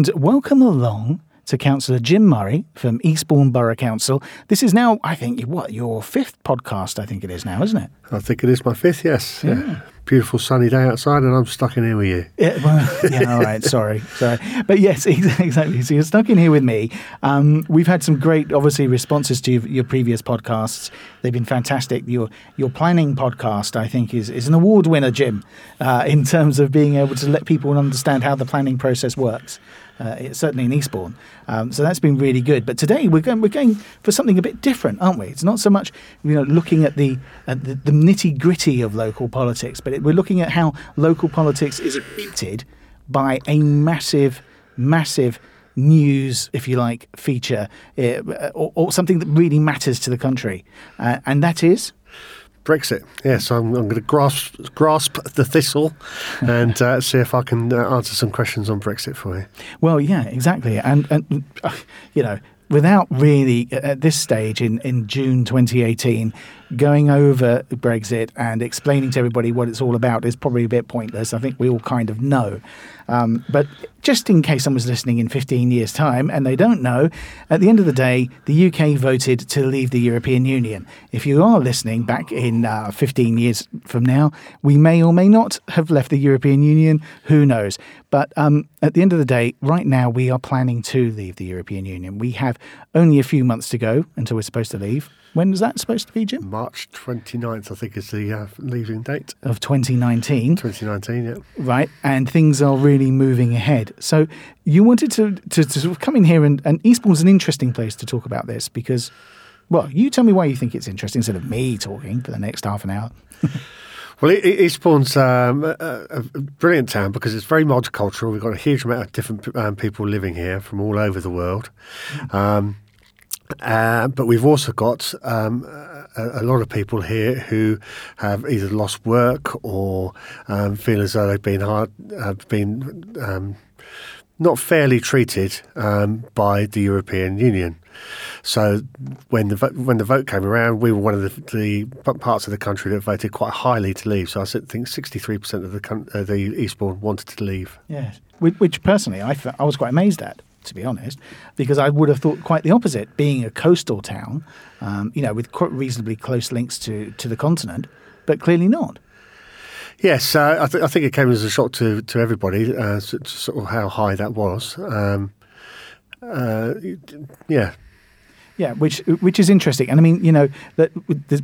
And welcome along to Councillor Jim Murray from Eastbourne Borough Council. This is now, I think, your fifth podcast, I think it is now, isn't it? I think it is my fifth, yes. Yeah. Beautiful sunny day outside and I'm stuck in here with you. All right, sorry. But yes, exactly. So you're stuck in here with me. We've had some great, obviously, responses to your previous podcasts. They've been fantastic. Your planning podcast, I think, is an award winner, Jim, in terms of being able to let people understand how the planning process works. Certainly in Eastbourne. So that's been really good. But today we're going for something a bit different, aren't we? It's not so much looking at the nitty-gritty of local politics, but we're looking at how local politics is affected by a massive news, if you like, feature or something that really matters to the country. And that is... Brexit. Yes, I'm going to grasp the thistle and see if I can answer some questions on Brexit for you. Well, yeah, exactly. And without really, at this stage in June 2018, going over Brexit and explaining to everybody what it's all about is probably a bit pointless. I think we all kind of know. But just in case someone's listening in 15 years' time and they don't know, at the end of the day, the UK voted to leave the European Union. If you are listening back in 15 years from now, we may or may not have left the European Union. Who knows? But at the end of the day, right now, we are planning to leave the European Union. We have only a few months to go until we're supposed to leave. When is that supposed to be, Jim? March 29th, I think, is the leaving date. Of 2019. 2019, yeah. Right, and things are really moving ahead. So you wanted to sort of come in here, and Eastbourne's an interesting place to talk about this because, well, you tell me why you think it's interesting instead of me talking for the next half an hour. Well, Eastbourne's a brilliant town because it's very multicultural. We've got a huge amount of different people living here from all over the world. But we've also got a lot of people here who have either lost work or feel as though they've been not fairly treated by the European Union. So when the vote came around, we were one of the parts of the country that voted quite highly to leave. So I think 63% of the Eastbourne wanted to leave. Yes, which personally I was quite amazed at, to be honest, because I would have thought quite the opposite. Being a coastal town, with reasonably close links to the continent, but clearly not. Yes, I think it came as a shock to everybody, sort of how high that was. Yeah, which is interesting. And I mean, that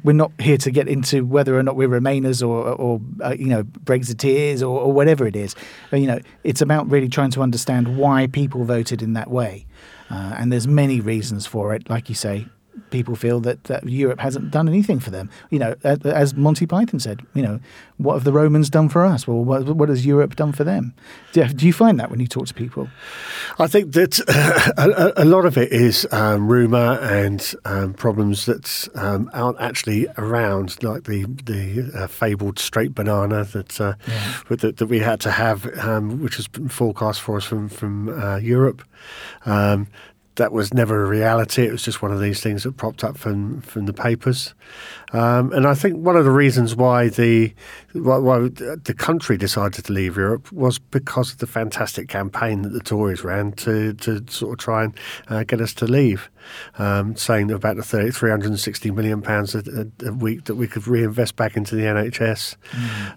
we're not here to get into whether or not we're Remainers or Brexiteers or whatever it is. It's about really trying to understand why people voted in that way. And there's many reasons for it. Like you say, people feel that Europe hasn't done anything for them. As Monty Python said, what have the Romans done for us? Well, what has Europe done for them? Do you find that when you talk to people? I think that a lot of it is rumour and problems that aren't actually around, like the fabled straight banana that we had to have, which was forecast for us from Europe. That was never a reality. It was just one of these things that propped up from the papers, and I think one of the reasons why the country decided to leave Europe was because of the fantastic campaign that the Tories ran to sort of try and get us to leave, saying that about the £360 million a week that we could reinvest back into the NHS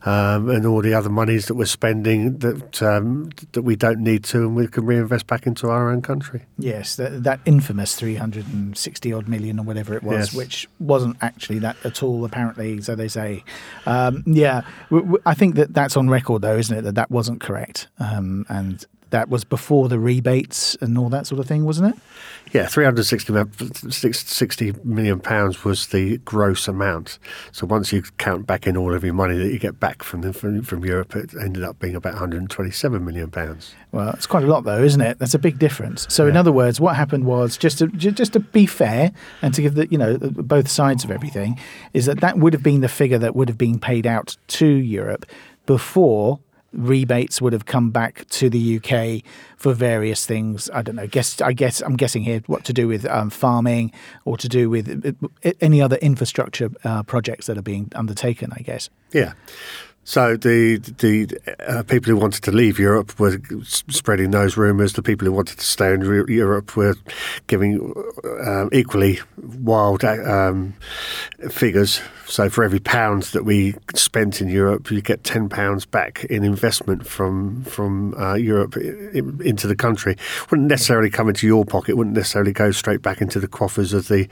and all the other monies that we're spending that we don't need to, and we can reinvest back into our own country. Yes. That infamous 360 odd million or whatever it was, yes. Which wasn't actually that at all, apparently, so they say. I think that's on record, though, isn't it, that wasn't correct, and that was before the rebates and all that sort of thing, wasn't it? Yeah, £360 million was the gross amount. So once you count back in all of your money that you get back from Europe, it ended up being about £127 million. Well, it's quite a lot, though, isn't it? That's a big difference. So in other words, what happened was, just to be fair and to give the both sides of everything, is that would have been the figure that would have been paid out to Europe before rebates would have come back to the UK for various things. I don't know. I'm guessing here what to do with farming or to do with any other infrastructure projects that are being undertaken, I guess. Yeah. So the people who wanted to leave Europe were spreading those rumours. The people who wanted to stay in Europe were giving equally wild figures. So for every pound that we spent in Europe, you get £10 back in investment from Europe into the country. Wouldn't necessarily come into your pocket. Wouldn't necessarily go straight back into the coffers of the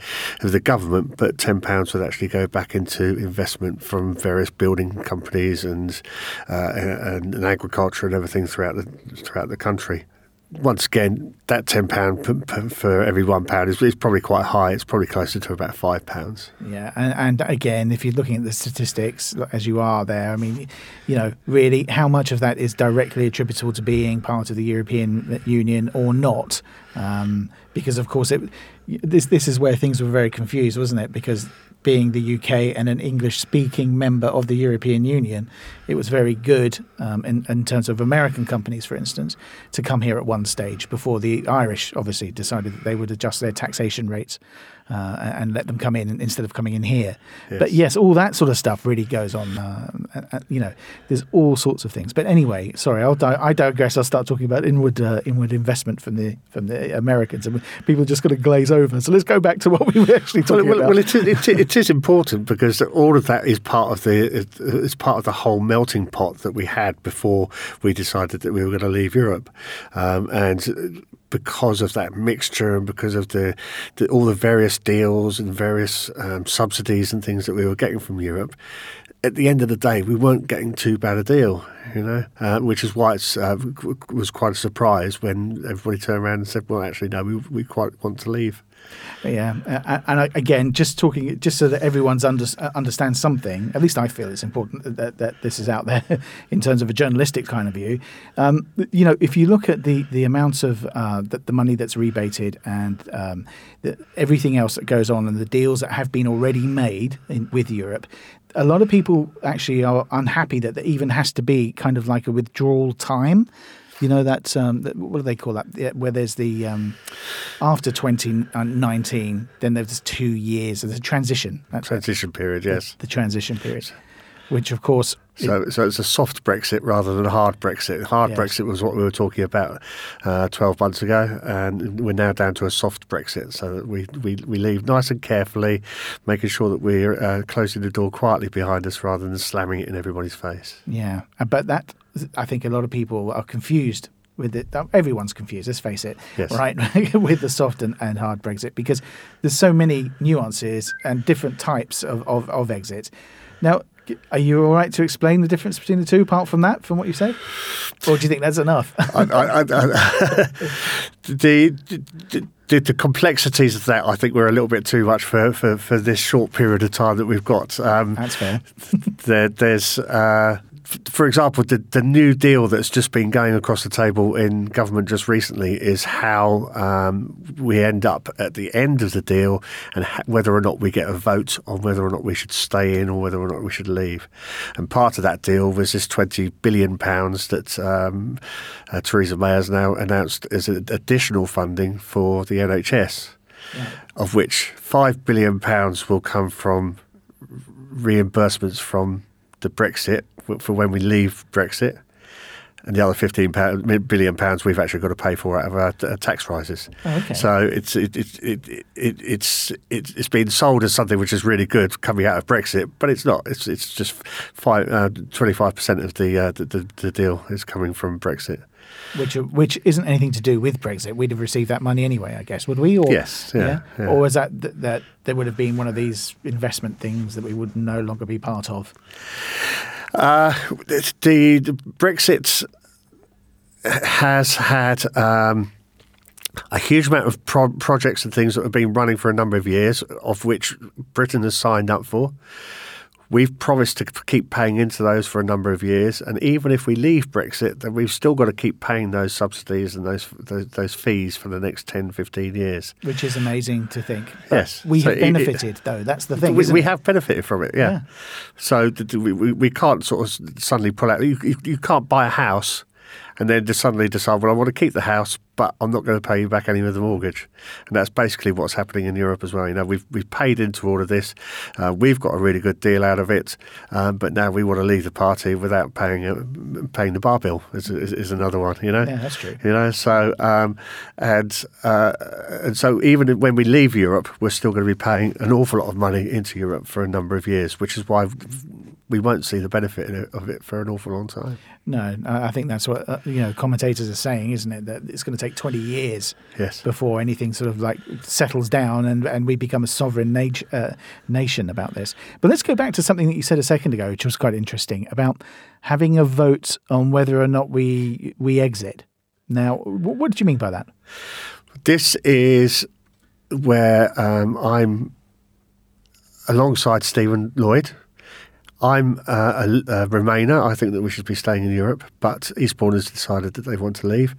government. But £10 would actually go back into investment from various building companies and agriculture and everything throughout the country. Once again, that £10 for every £1 is probably quite high. It's probably closer to about £5. Yeah, and again, if you're looking at the statistics as you are there, I mean, you know, really, how much of that is directly attributable to being part of the European Union or not? Because of course, this is where things were very confused, wasn't it? Because being the UK and an English-speaking member of the European Union, it was very good in terms of American companies, for instance, to come here at one stage before the Irish obviously decided that they would adjust their taxation rates and let them come in instead of coming in here. Yes. But yes, all that sort of stuff really goes on. You know, there's all sorts of things. But anyway, sorry, I digress. I'll start talking about inward investment from the Americans, and people are just going to glaze over. So let's go back to what we were actually talking about. Well, it is important because all of that is part of the whole melting pot that we had before we decided that we were going to leave Europe, and because of that mixture and because of all the various deals and various subsidies and things that we were getting from Europe. At the end of the day, we weren't getting too bad a deal, you know, which is why it was quite a surprise when everybody turned around and said, well, actually, no, we quite want to leave. Yeah. And again, just so that everyone's understands something, at least I feel it's important that this is out there in terms of a journalistic kind of view. You know, if you look at the amounts of the money that's rebated and everything else that goes on and the deals that have been already made with Europe, a lot of people actually are unhappy that there even has to be kind of like a withdrawal time. You know, that's what do they call that? Yeah, where there's the after 2019, then there's 2 years of the transition. That's transition period, yes. The transition period, which of course. So it's a soft Brexit rather than a hard Brexit. Brexit was what we were talking about 12 months ago, and we're now down to a soft Brexit. So that we leave nice and carefully, making sure that we're closing the door quietly behind us rather than slamming it in everybody's face. Yeah, but that, I think a lot of people are confused with it. Everyone's confused, let's face it, yes. Right, with the soft and hard Brexit, because there's so many nuances and different types of exit. Now, are you all right to explain the difference between the two, apart from that, from what you said? Or do you think that's enough? The complexities of that, I think, were a little bit too much for this short period of time that we've got. That's fair. There's... for example, the new deal that's just been going across the table in government just recently is how we end up at the end of the deal and whether or not we get a vote on whether or not we should stay in or whether or not we should leave. And part of that deal was this £20 billion that Theresa May has now announced as additional funding for the NHS, yeah. Of which £5 billion will come from reimbursements from the Brexit for when we leave Brexit, and the other £15 billion we've actually got to pay for out of our tax rises. Oh, okay. So it's been sold as something which is really good coming out of Brexit, but it's not. It's just 25% of the deal is coming from Brexit. Which isn't anything to do with Brexit. We'd have received that money anyway, I guess, would we? Or, yes. Yeah. Or is that there would have been one of these investment things that we would no longer be part of? The Brexit has had a huge amount of projects and things that have been running for a number of years, of which Britain has signed up for. We've promised to keep paying into those for a number of years, and even if we leave Brexit, then we've still got to keep paying those subsidies and those fees for the next 10, 15 years. Which is amazing to think. But yes. We have benefited, though. That's the thing, isn't it? We have benefited from it, yeah. So we can't sort of suddenly pull out. You can't buy a house and then just suddenly decide, well, I want to keep the house, but I'm not going to pay you back any of the mortgage. And that's basically what's happening in Europe as well. You know, we've paid into all of this. We've got a really good deal out of it, but now we want to leave the party without paying the bar bill is another one, you know? Yeah, that's true. You know, so and so even when we leave Europe, we're still going to be paying an awful lot of money into Europe for a number of years, which is why we won't see the benefit of it for an awful long time. No, I think that's what commentators are saying, isn't it? That it's going to take 20 years before anything sort of like settles down and we become a sovereign nation about this. But let's go back to something that you said a second ago, which was quite interesting, about having a vote on whether or not we exit. Now, what did you mean by that? This is where I'm alongside Stephen Lloyd. I'm a Remainer. I think that we should be staying in Europe, but Eastbourne has decided that they want to leave.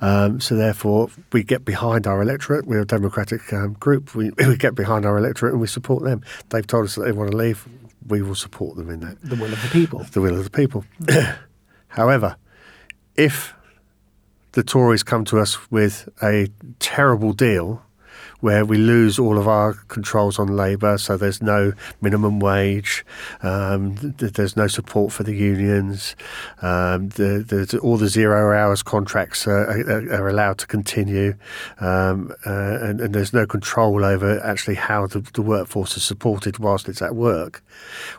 So therefore, we get behind our electorate. We're a democratic group. We get behind our electorate and we support them. They've told us that they want to leave. We will support them in that. The will of the people. The will of the people. However, if the Tories come to us with a terrible deal where we lose all of our controls on labour, so there's no minimum wage, there's no support for the unions, all the 0 hours contracts are allowed to continue, and there's no control over actually how the workforce is supported whilst it's at work,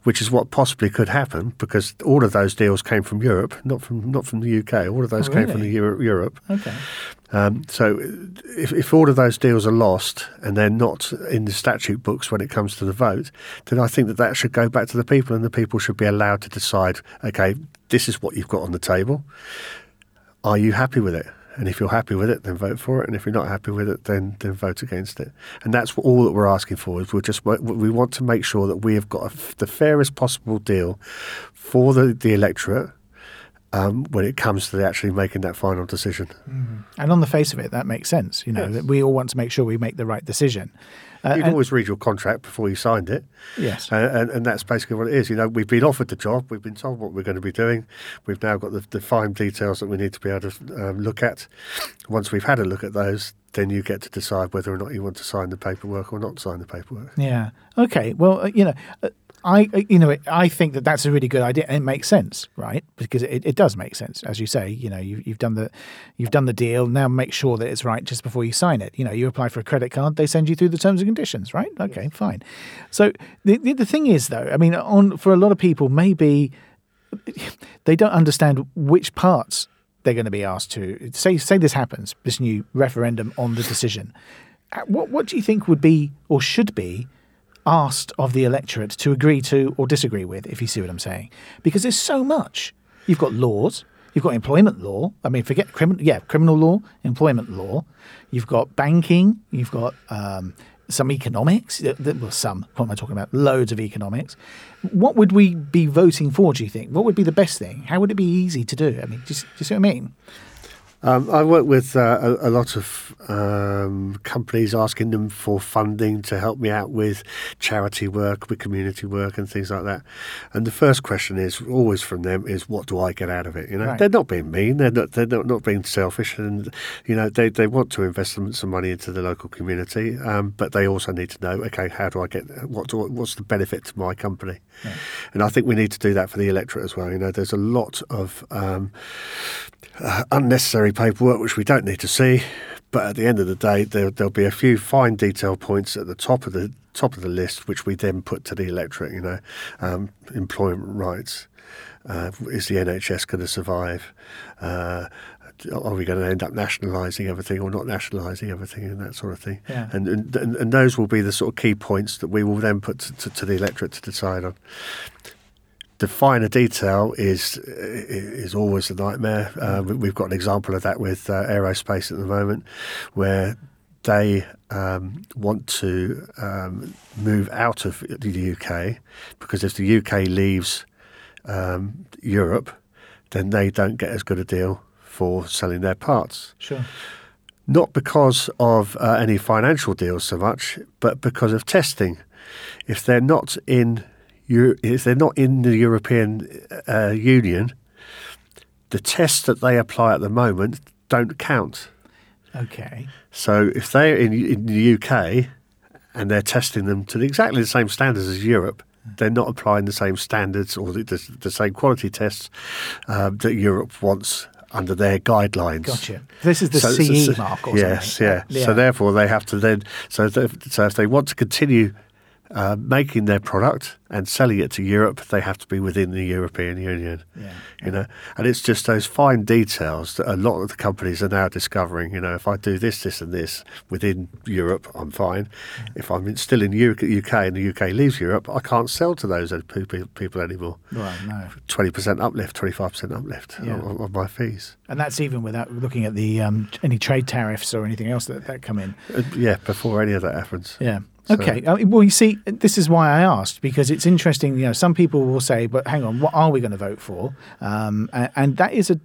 which is what possibly could happen, because all of those deals came from Europe, not from the UK. All of those came from Europe. Okay. So if all of those deals are lost and they're not in the statute books when it comes to the vote, then I think that should go back to the people, and the people should be allowed to decide, okay, this is what you've got on the table. Are you happy with it? And if you're happy with it, then vote for it. And if you're not happy with it, then vote against it. And that's all that we're asking for. Is we want to make sure that we have got the fairest possible deal for the electorate when it comes to actually making that final decision. Mm-hmm. And on the face of it, that makes sense. You know, that we all want to make sure we make the right decision. You'd always read your contract before you signed it. Yes. And that's basically what it is. You know, we've been offered the job. We've been told what we're going to be doing. We've now got the fine details that we need to be able to look at. Once we've had a look at those, then you get to decide whether or not you want to sign the paperwork or not sign the paperwork. Yeah. Okay. Well, I think that that's a really good idea, and it makes sense, right? Because it does make sense, as you say. You know, you've done the deal. Now make sure that it's right just before you sign it. You know, you apply for a credit card, they send you through the terms and conditions, right? Okay, yes. Fine. So the thing is, though, I mean, for a lot of people, maybe they don't understand which parts they're going to be asked to say this happens, this new referendum on the decision. What do you think would be or should be asked of the electorate to agree to or disagree with, if you see what I'm saying? Because there's so much. You've got laws, you've got employment law. I mean, forget criminal law, employment law. You've got banking, you've got some economics. Well, what am I talking about? Loads of economics. What would we be voting for, do you think? What would be the best thing? How would it be easy to do? I mean, do you see what I mean? I work with a lot of companies, asking them for funding to help me out with charity work, with community work and things like that. And the first question is always from them is, what do I get out of it? You know, right. They're not being mean. They're not being selfish. And, you know, they want to invest some money into the local community. But they also need to know, okay, how do I get, what's the benefit to my company? Right. And I think we need to do that for the electorate as well. You know, there's a lot of unnecessary paperwork which we don't need to see, but at the end of the day there'll be a few fine detail points at the top of the list which we then put to the electorate. You know, employment rights, is the NHS going to survive, are we going to end up nationalising everything or not nationalising everything, and that sort of thing. Yeah. And those will be the sort of key points that we will then put to the electorate to decide on. The finer detail is always a nightmare. We've got an example of that with aerospace at the moment, where they want to move out of the UK, because if the UK leaves Europe, then they don't get as good a deal for selling their parts. Sure. Not because of any financial deals so much, but because of testing. If they're not in the European Union, the tests that they apply at the moment don't count. Okay. So if they're in the UK and they're testing them to exactly the same standards as Europe, they're not applying the same standards or the same quality tests that Europe wants under their guidelines. Gotcha. This is the CE mark or something. Yes, yeah. So therefore they have to then... So if they want to continue making their product and selling it to Europe, they have to be within the European Union. Yeah. You know, and it's just those fine details that a lot of the companies are now discovering. You know, if I do this, this, and this within Europe, I'm fine. Yeah. If I'm still in UK and the UK leaves Europe, I can't sell to those people anymore. Right, no. 20% uplift, 25% uplift on my fees. And that's even without looking at the any trade tariffs or anything else that come in. Yeah, before any of that happens. Yeah. Okay. Well, you see, this is why I asked, because it's interesting. You know, some people will say, "But hang on, what are we going to vote for?" And that is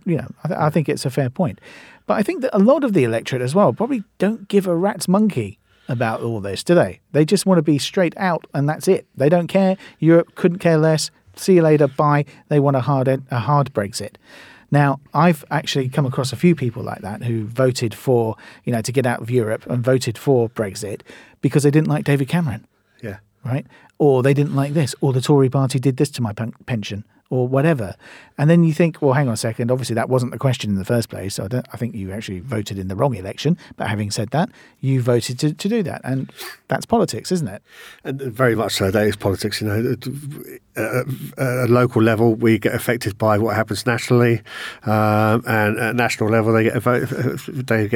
I think it's a fair point. But I think that a lot of the electorate as well probably don't give a rat's monkey about all this, do they? They just want to be straight out, and that's it. They don't care. Europe couldn't care less. See you later. Bye. They want a hard Brexit. Now, I've actually come across a few people like that who voted for, you know, to get out of Europe and voted for Brexit because they didn't like David Cameron. Yeah. Right? Or they didn't like this, or the Tory party did this to my pension, or whatever. And then you think, well, hang on a second, obviously that wasn't the question in the first place. I think you actually voted in the wrong election. But having said that, you voted to do that. And that's politics, isn't it? And very much so. That is politics. You know, at a local level, we get affected by what happens nationally. And at national level, they get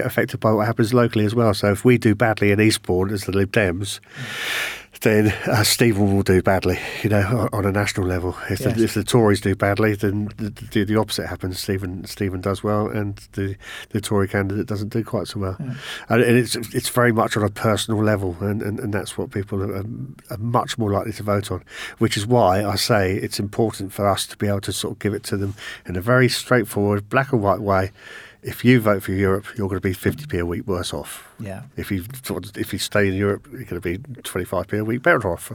affected by what happens locally as well. So if we do badly in Eastbourne as the Lib Dems... Mm. Then Stephen will do badly, you know, on a national level. If the Tories do badly, then the opposite happens. Stephen does well, and the Tory candidate doesn't do quite so well. Yeah. And it's very much on a personal level, and that's what people are much more likely to vote on, which is why I say it's important for us to be able to sort of give it to them in a very straightforward, black and white way. If you vote for Europe, you're going to be 50p a week worse off. Yeah. If you stay in Europe, you're going to be 25p a week better off,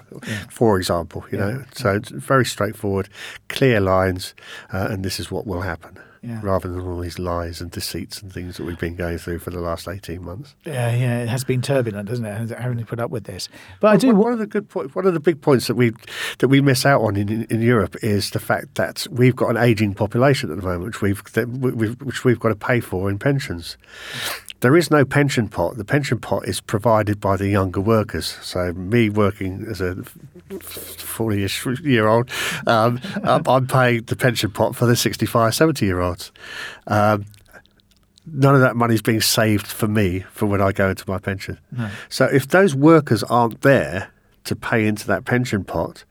for example. You know. So it's very straightforward, clear lines, and this is what will happen. Yeah. Rather than all these lies and deceits and things that we've been going through for the last 18 months. Yeah, it has been turbulent, hasn't it? Having to put up with this. But well, I do. One of the big points that we miss out on in Europe is the fact that we've got an ageing population at the moment, which we've got to pay for in pensions. There is no pension pot. The pension pot is provided by the younger workers. So me working as a 40-ish-year-old, I'm paying the pension pot for the 65, 70-year-olds. None of that money is being saved for me for when I go into my pension. No. So if those workers aren't there to pay into that pension pot,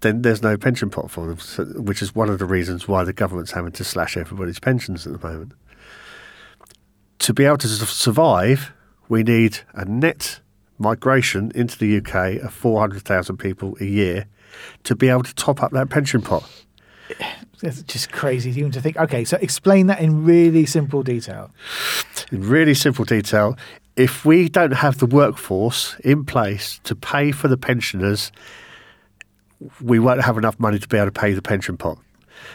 then there's no pension pot for them, which is one of the reasons why the government's having to slash everybody's pensions at the moment. To be able to survive, we need a net migration into the UK of 400,000 people a year to be able to top up that pension pot. That's just crazy even to think. Okay, so explain that in really simple detail. In really simple detail, if we don't have the workforce in place to pay for the pensioners, we won't have enough money to be able to pay the pension pot.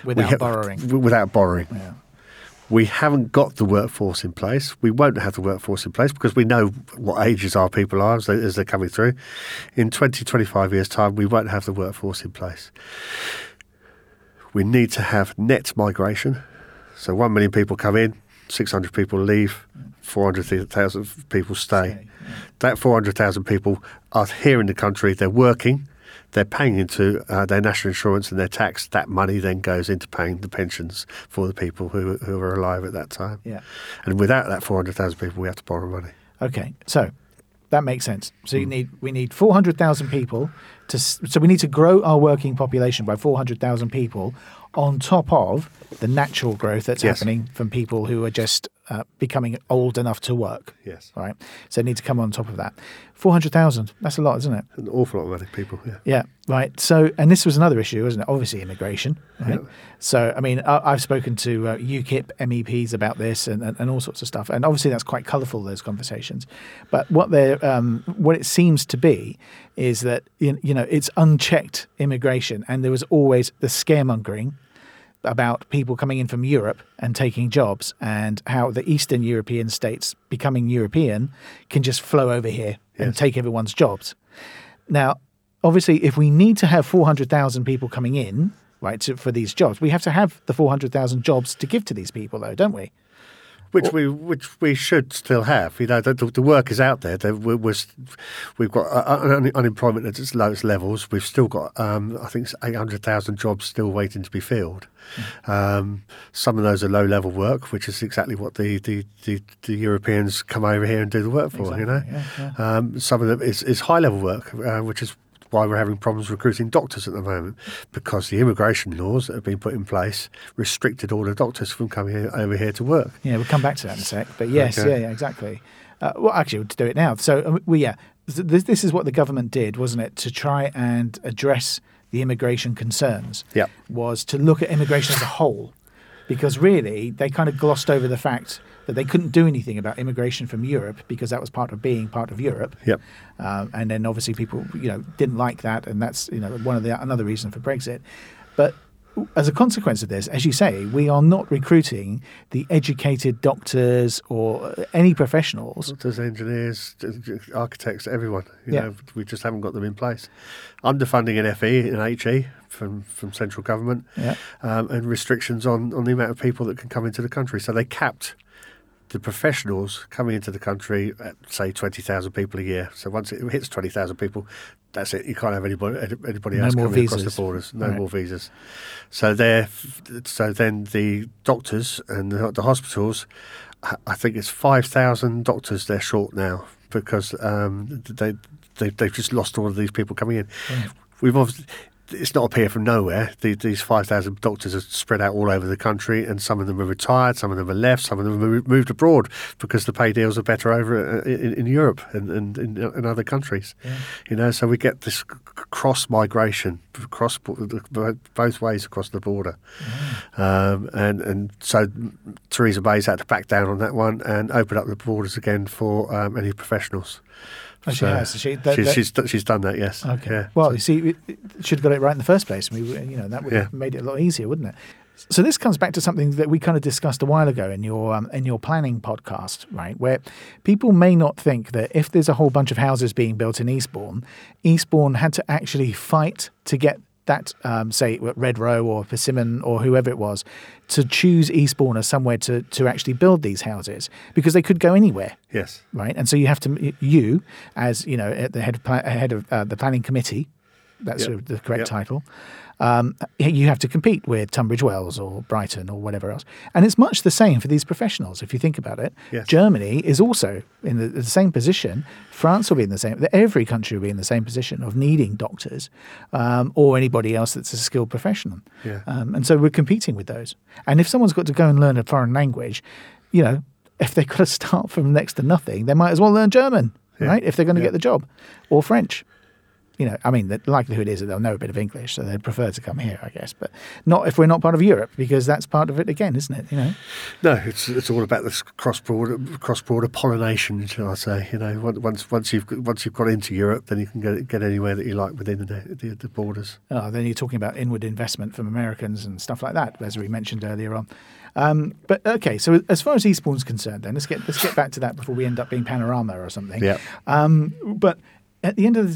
Without borrowing. Yeah. We haven't got the workforce in place. We won't have the workforce in place because we know what ages our people are as they're coming through. In 20, 25 years' time, we won't have the workforce in place. We need to have net migration. So 1 million people come in, 600 people leave, 400,000 people stay. That 400,000 people are here in the country, they're working. They're paying into their national insurance and their tax. That money then goes into paying the pensions for the people who are alive at that time. Yeah. And without that 400,000 people, we have to borrow money. Okay, so that makes sense. So we need 400,000 people. So we need to grow our working population by 400,000 people on top of the natural growth that's happening from people who are just becoming old enough to work. Yes. Right. So they need to come on top of that. 400,000. That's a lot, isn't it? An awful lot of people. Yeah. Yeah. Right. So, and this was another issue, wasn't it? Obviously, immigration. Right? Yeah. So, I mean, I've spoken to UKIP MEPs about this and all sorts of stuff. And obviously, that's quite colourful, those conversations. But what it seems to be is that, you know, it's unchecked immigration, and there was always the scaremongering about people coming in from Europe and taking jobs, and how the Eastern European states becoming European can just flow over here and take everyone's jobs. Now, obviously, if we need to have 400,000 people coming in, right, for these jobs, we have to have the 400,000 jobs to give to these people, though, don't we? Which we should still have. You know, the work is out there. We've got unemployment at its lowest levels. We've still got, I think, 800,000 jobs still waiting to be filled. Some of those are low-level work, which is exactly what the Europeans come over here and do the work for, exactly, you know. Some of them is high-level work, which is why we're having problems recruiting doctors at the moment, because the immigration laws that have been put in place restricted all the doctors from coming over here to work. Yeah, we'll come back to that in a sec. But yes, okay. yeah, exactly. Well, actually, we'll do it now. So, this is what the government did, wasn't it, to try and address the immigration concerns, was to look at immigration as a whole, because really they kind of glossed over the fact that they couldn't do anything about immigration from Europe because that was part of being part of Europe. And then obviously people, didn't like that, and that's another reason for Brexit. But as a consequence of this, as you say, we are not recruiting the educated doctors or any professionals. Doctors, engineers, architects, everyone. You know, we just haven't got them in place. Underfunding in FE and HE from central government, and restrictions on the amount of people that can come into the country. So they capped the professionals coming into the country at, say, 20,000 people a year. So once it hits 20,000 people, that's it. You can't have anybody else coming across the borders. No more visas. So then the doctors and the hospitals, I think it's 5,000 doctors they're short now, because they've just lost all of these people coming in. Right. We've obviously... It's not appear from nowhere. These 5,000 doctors are spread out all over the country, and some of them are retired, some of them are left, some of them have moved abroad because the pay deals are better over in Europe and in other countries. Yeah. So we get this cross-migration, both ways across the border. Yeah. And so Theresa May's had to back down on that one and open up the borders again for any professionals. Oh, she has. She's done that, yes. Okay. Yeah. Well, you see, it should have got it right in the first place. That would have made it a lot easier, wouldn't it? So this comes back to something that we kind of discussed a while ago in your planning podcast, right? Where people may not think that if there's a whole bunch of houses being built in Eastbourne, Eastbourne had to actually fight to get that, say, Red Row or Persimmon or whoever it was, to choose Eastbourne as somewhere to actually build these houses, because they could go anywhere. Yes. Right? And so you have to, as at the head of the planning committee, that's the correct title, you have to compete with Tunbridge Wells or Brighton or whatever else. And it's much the same for these professionals, if you think about it. Yes. Germany is also in the same position. France will be in the same. Every country will be in the same position of needing doctors or anybody else that's a skilled professional. Yeah. And so we're competing with those. And if someone's got to go and learn a foreign language, if they've got to start from next to nothing, they might as well learn German, right? If they're going to get the job, or French. The likelihood is that they'll know a bit of English, so they'd prefer to come here, I guess. But not if we're not part of Europe, because that's part of it again, isn't it? No, it's all about this cross-border pollination, shall I say? Once you've got into Europe, then you can get anywhere that you like within the borders. Oh, then you're talking about inward investment from Americans and stuff like that, as we mentioned earlier on. But okay, so as far as Eastbourne's concerned, then let's get back to that before we end up being Panorama or something. Yeah. But. At the end of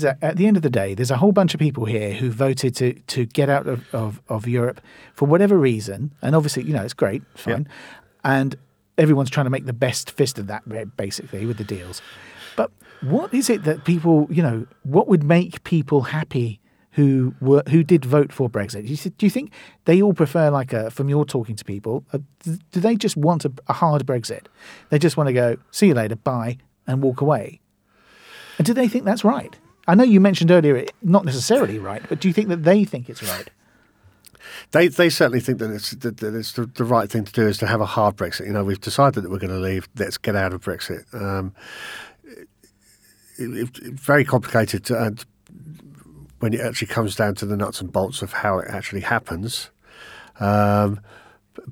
the day, there's a whole bunch of people here who voted to get out of Europe for whatever reason. And obviously, it's great, fine. Yeah. And everyone's trying to make the best fist of that, basically, with the deals. But what is it that people, what would make people happy who did vote for Brexit? Do you think they all prefer, from your talking to people, do they just want a hard Brexit? They just want to go, see you later, bye, and walk away? And do they think that's right? I know you mentioned earlier it's not necessarily right, but do you think that they think it's right? They certainly think that it's the right thing to do is to have a hard Brexit. We've decided that we're going to leave. Let's get out of Brexit. Very complicated when it actually comes down to the nuts and bolts of how it actually happens. But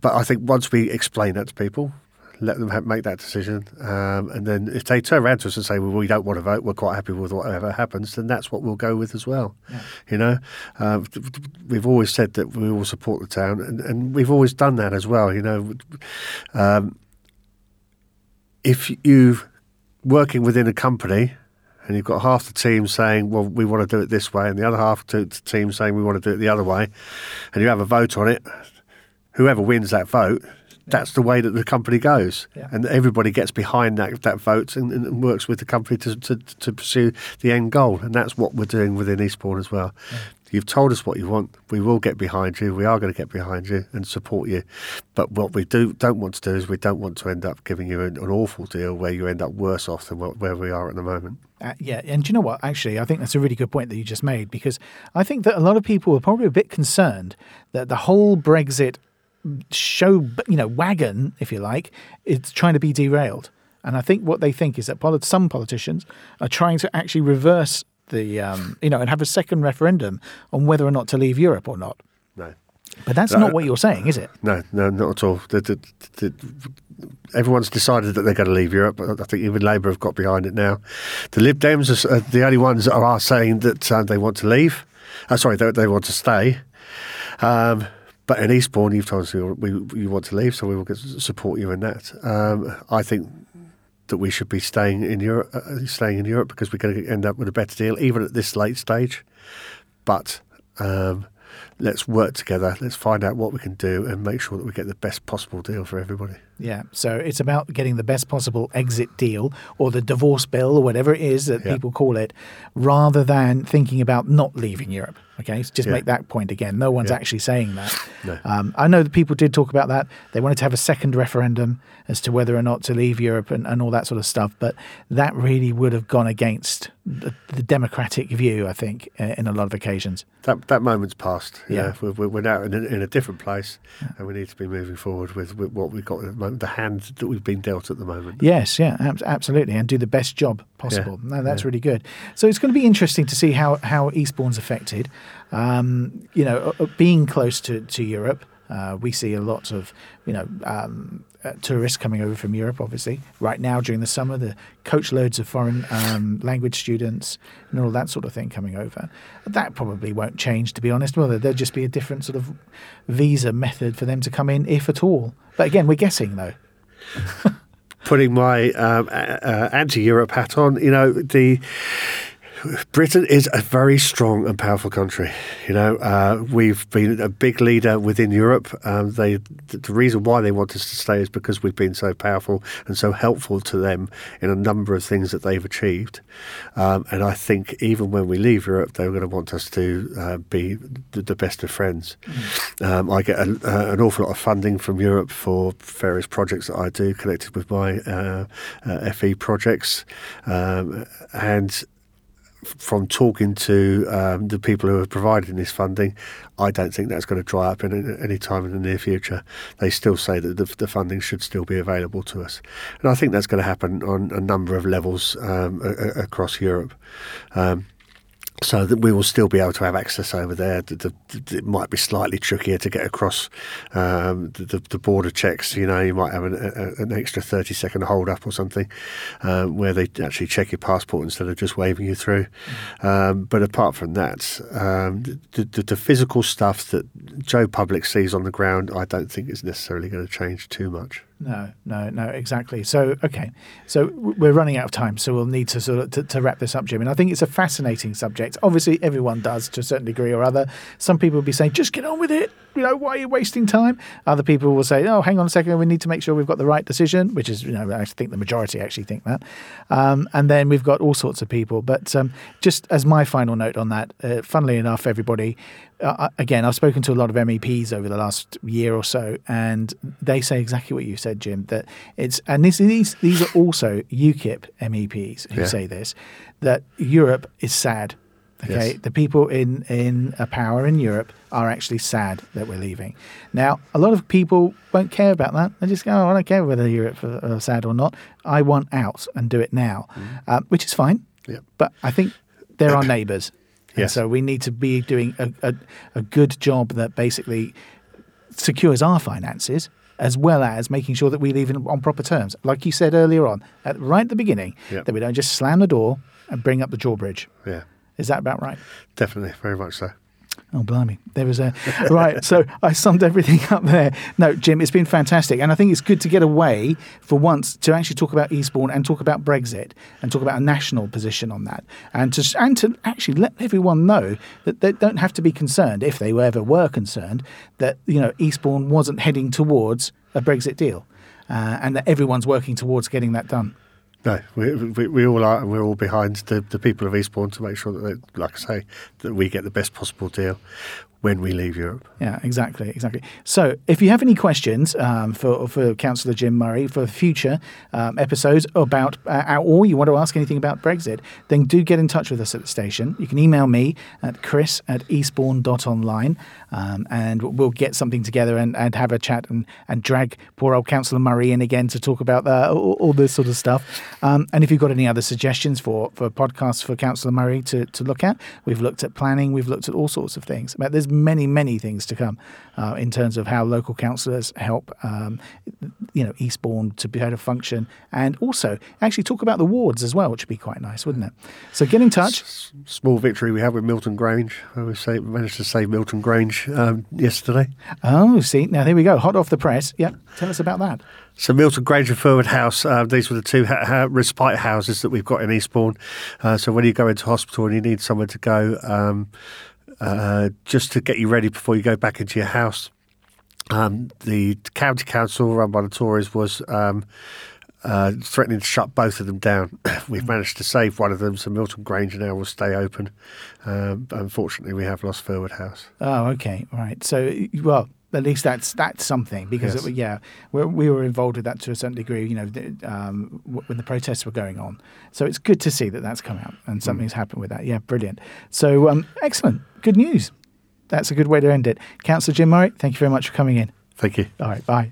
I think once we explain that to people, let them make that decision. And then if they turn around to us and say, well, we don't want to vote, we're quite happy with whatever happens, then that's what we'll go with as well. Yeah. You know, we've always said that we all support the town, and we've always done that as well. You know, if you're working within a company and you've got half the team saying, well, we want to do it this way, and the other half of the team saying we want to do it the other way, and you have a vote on it, whoever wins that vote, that's the way that the company goes. Yeah. And everybody gets behind that vote and works with the company to pursue the end goal. And that's what we're doing within Eastbourne as well. Yeah. You've told us what you want. We will get behind you. We are going to get behind you and support you. But what we don't want to do is we don't want to end up giving you an awful deal where you end up worse off than where we are at the moment. Yeah, and do you know what? Actually, I think that's a really good point that you just made, because I think that a lot of people were probably a bit concerned that the whole Brexit wagon, if you like, it's trying to be derailed. And I think what they think is that some politicians are trying to actually reverse the, and have a second referendum on whether or not to leave Europe or not. No. But that's not what you're saying, is it? No, not at all. Everyone's decided that they're going to leave Europe. I think even Labour have got behind it now. The Lib Dems are the only ones that are saying that they want to leave. They want to stay. But in Eastbourne, you've told us you want to leave, so we will support you in that. I think that we should be staying in Europe, because we're going to end up with a better deal, even at this late stage. But let's work together. Let's find out what we can do and make sure that we get the best possible deal for everybody. Yeah, so it's about getting the best possible exit deal, or the divorce bill, or whatever it is that people call it, rather than thinking about not leaving Europe. Okay, so just make that point again. No one's actually saying that. No. I know that people did talk about that. They wanted to have a second referendum as to whether or not to leave Europe and all that sort of stuff, but that really would have gone against the democratic view, I think, in a lot of occasions. That moment's passed. Yeah, we're now in a different place, and we need to be moving forward with what we've got at the moment, the hand that we've been dealt at the moment. Yes, yeah, absolutely, and do the best job possible. Yeah. No, that's really good. So it's going to be interesting to see how Eastbourne's affected. Being close to Europe, we see a lot of, tourists coming over from Europe, obviously. Right now, during the summer, the coach loads of foreign language students and all that sort of thing coming over. That probably won't change, to be honest. Well, there'll just be a different sort of visa method for them to come in, if at all. But again, we're guessing, though. Putting my anti-Europe hat on, Britain is a very strong and powerful country. We've been a big leader within Europe. The reason why they want us to stay is because we've been so powerful and so helpful to them in a number of things that they've achieved. And I think even when we leave Europe, they're going to want us to be the best of friends. I get an awful lot of funding from Europe for various projects that I do, connected with my FE projects. And from talking to the people who are providing this funding, I don't think that's going to dry up in any time in the near future. They still say that the funding should still be available to us. And I think that's going to happen on a number of levels across Europe. So that we will still be able to have access over there. It might be slightly trickier to get across the border checks. You might have an extra 30-second hold-up or something where they actually check your passport instead of just waving you through. But apart from that, the physical stuff that Joe Public sees on the ground, I don't think is necessarily going to change too much. No, exactly. So, okay. So we're running out of time, so we'll need to sort of to wrap this up, Jim. And I think it's a fascinating subject. Obviously, everyone does to a certain degree or other. Some people will be saying, just get on with it. Why are you wasting time? Other people will say, oh, hang on a second. We need to make sure we've got the right decision, which is, I think the majority actually think that. And then we've got all sorts of people. But just as my final note on that, funnily enough, everybody, again, I've spoken to a lot of MEPs over the last year or so, and they say exactly what you said, Jim, that it's, and these are also UKIP MEPs who say this, that Europe is sad. Okay, yes. The people in power in Europe are actually sad that we're leaving. Now, a lot of people won't care about that. They just go, oh, I don't care whether Europe are sad or not. I want out and do it now, which is fine. Yep. But I think they're our neighbours. Yes. So we need to be doing a good job that basically secures our finances as well as making sure that we leave on proper terms. Like you said earlier on, right at the beginning, that we don't just slam the door and bring up the drawbridge. Yeah. Is that about right? Definitely, very much so. Oh, blimey. There was a... Right, so I summed everything up there. No, Jim, it's been fantastic. And I think it's good to get away for once to actually talk about Eastbourne and talk about Brexit and talk about a national position on that. And to actually let everyone know that they don't have to be concerned, if they ever were concerned, that, you know, Eastbourne wasn't heading towards a Brexit deal and that everyone's working towards getting that done. No, we all are, and we're all behind the people of Eastbourne to make sure that, they, like I say, that we get the best possible deal when we leave Europe. Yeah, exactly. So if you have any questions for Councillor Jim Murray for future episodes about, or you want to ask anything about Brexit, then do get in touch with us at the station. You can email me at chris@eastbourne.online and we'll get something together and have a chat and drag poor old Councillor Murray in again to talk about all this sort of stuff. And if you've got any other suggestions for podcasts for Councillor Murray to look at, we've looked at planning, we've looked at all sorts of things. But there's many things to come in terms of how local councillors help Eastbourne to be able to function, and also actually talk about the wards as well, which would be quite nice, wouldn't it? So get in touch. Small victory we had with Milton Grange. We managed to save Milton Grange yesterday. Oh, see, now there we go, hot off the press. Yeah, tell us about that. So Milton Grange and Firwood House, these were the two respite houses that we've got in Eastbourne. So when you go into hospital and you need somewhere to go, just to get you ready before you go back into your house. The county council run by the Tories was threatening to shut both of them down. We've managed to save one of them, so Milton Grange now will stay open. Unfortunately, we have lost Firwood House. Oh, okay, right. So, well... At least that's something, because yes. We were involved with that to a certain degree, when the protests were going on. So it's good to see that that's come out and something's happened with that. Yeah, brilliant. So excellent, good news. That's a good way to end it. Councillor Jim Murray, thank you very much for coming in. Thank you. All right, bye.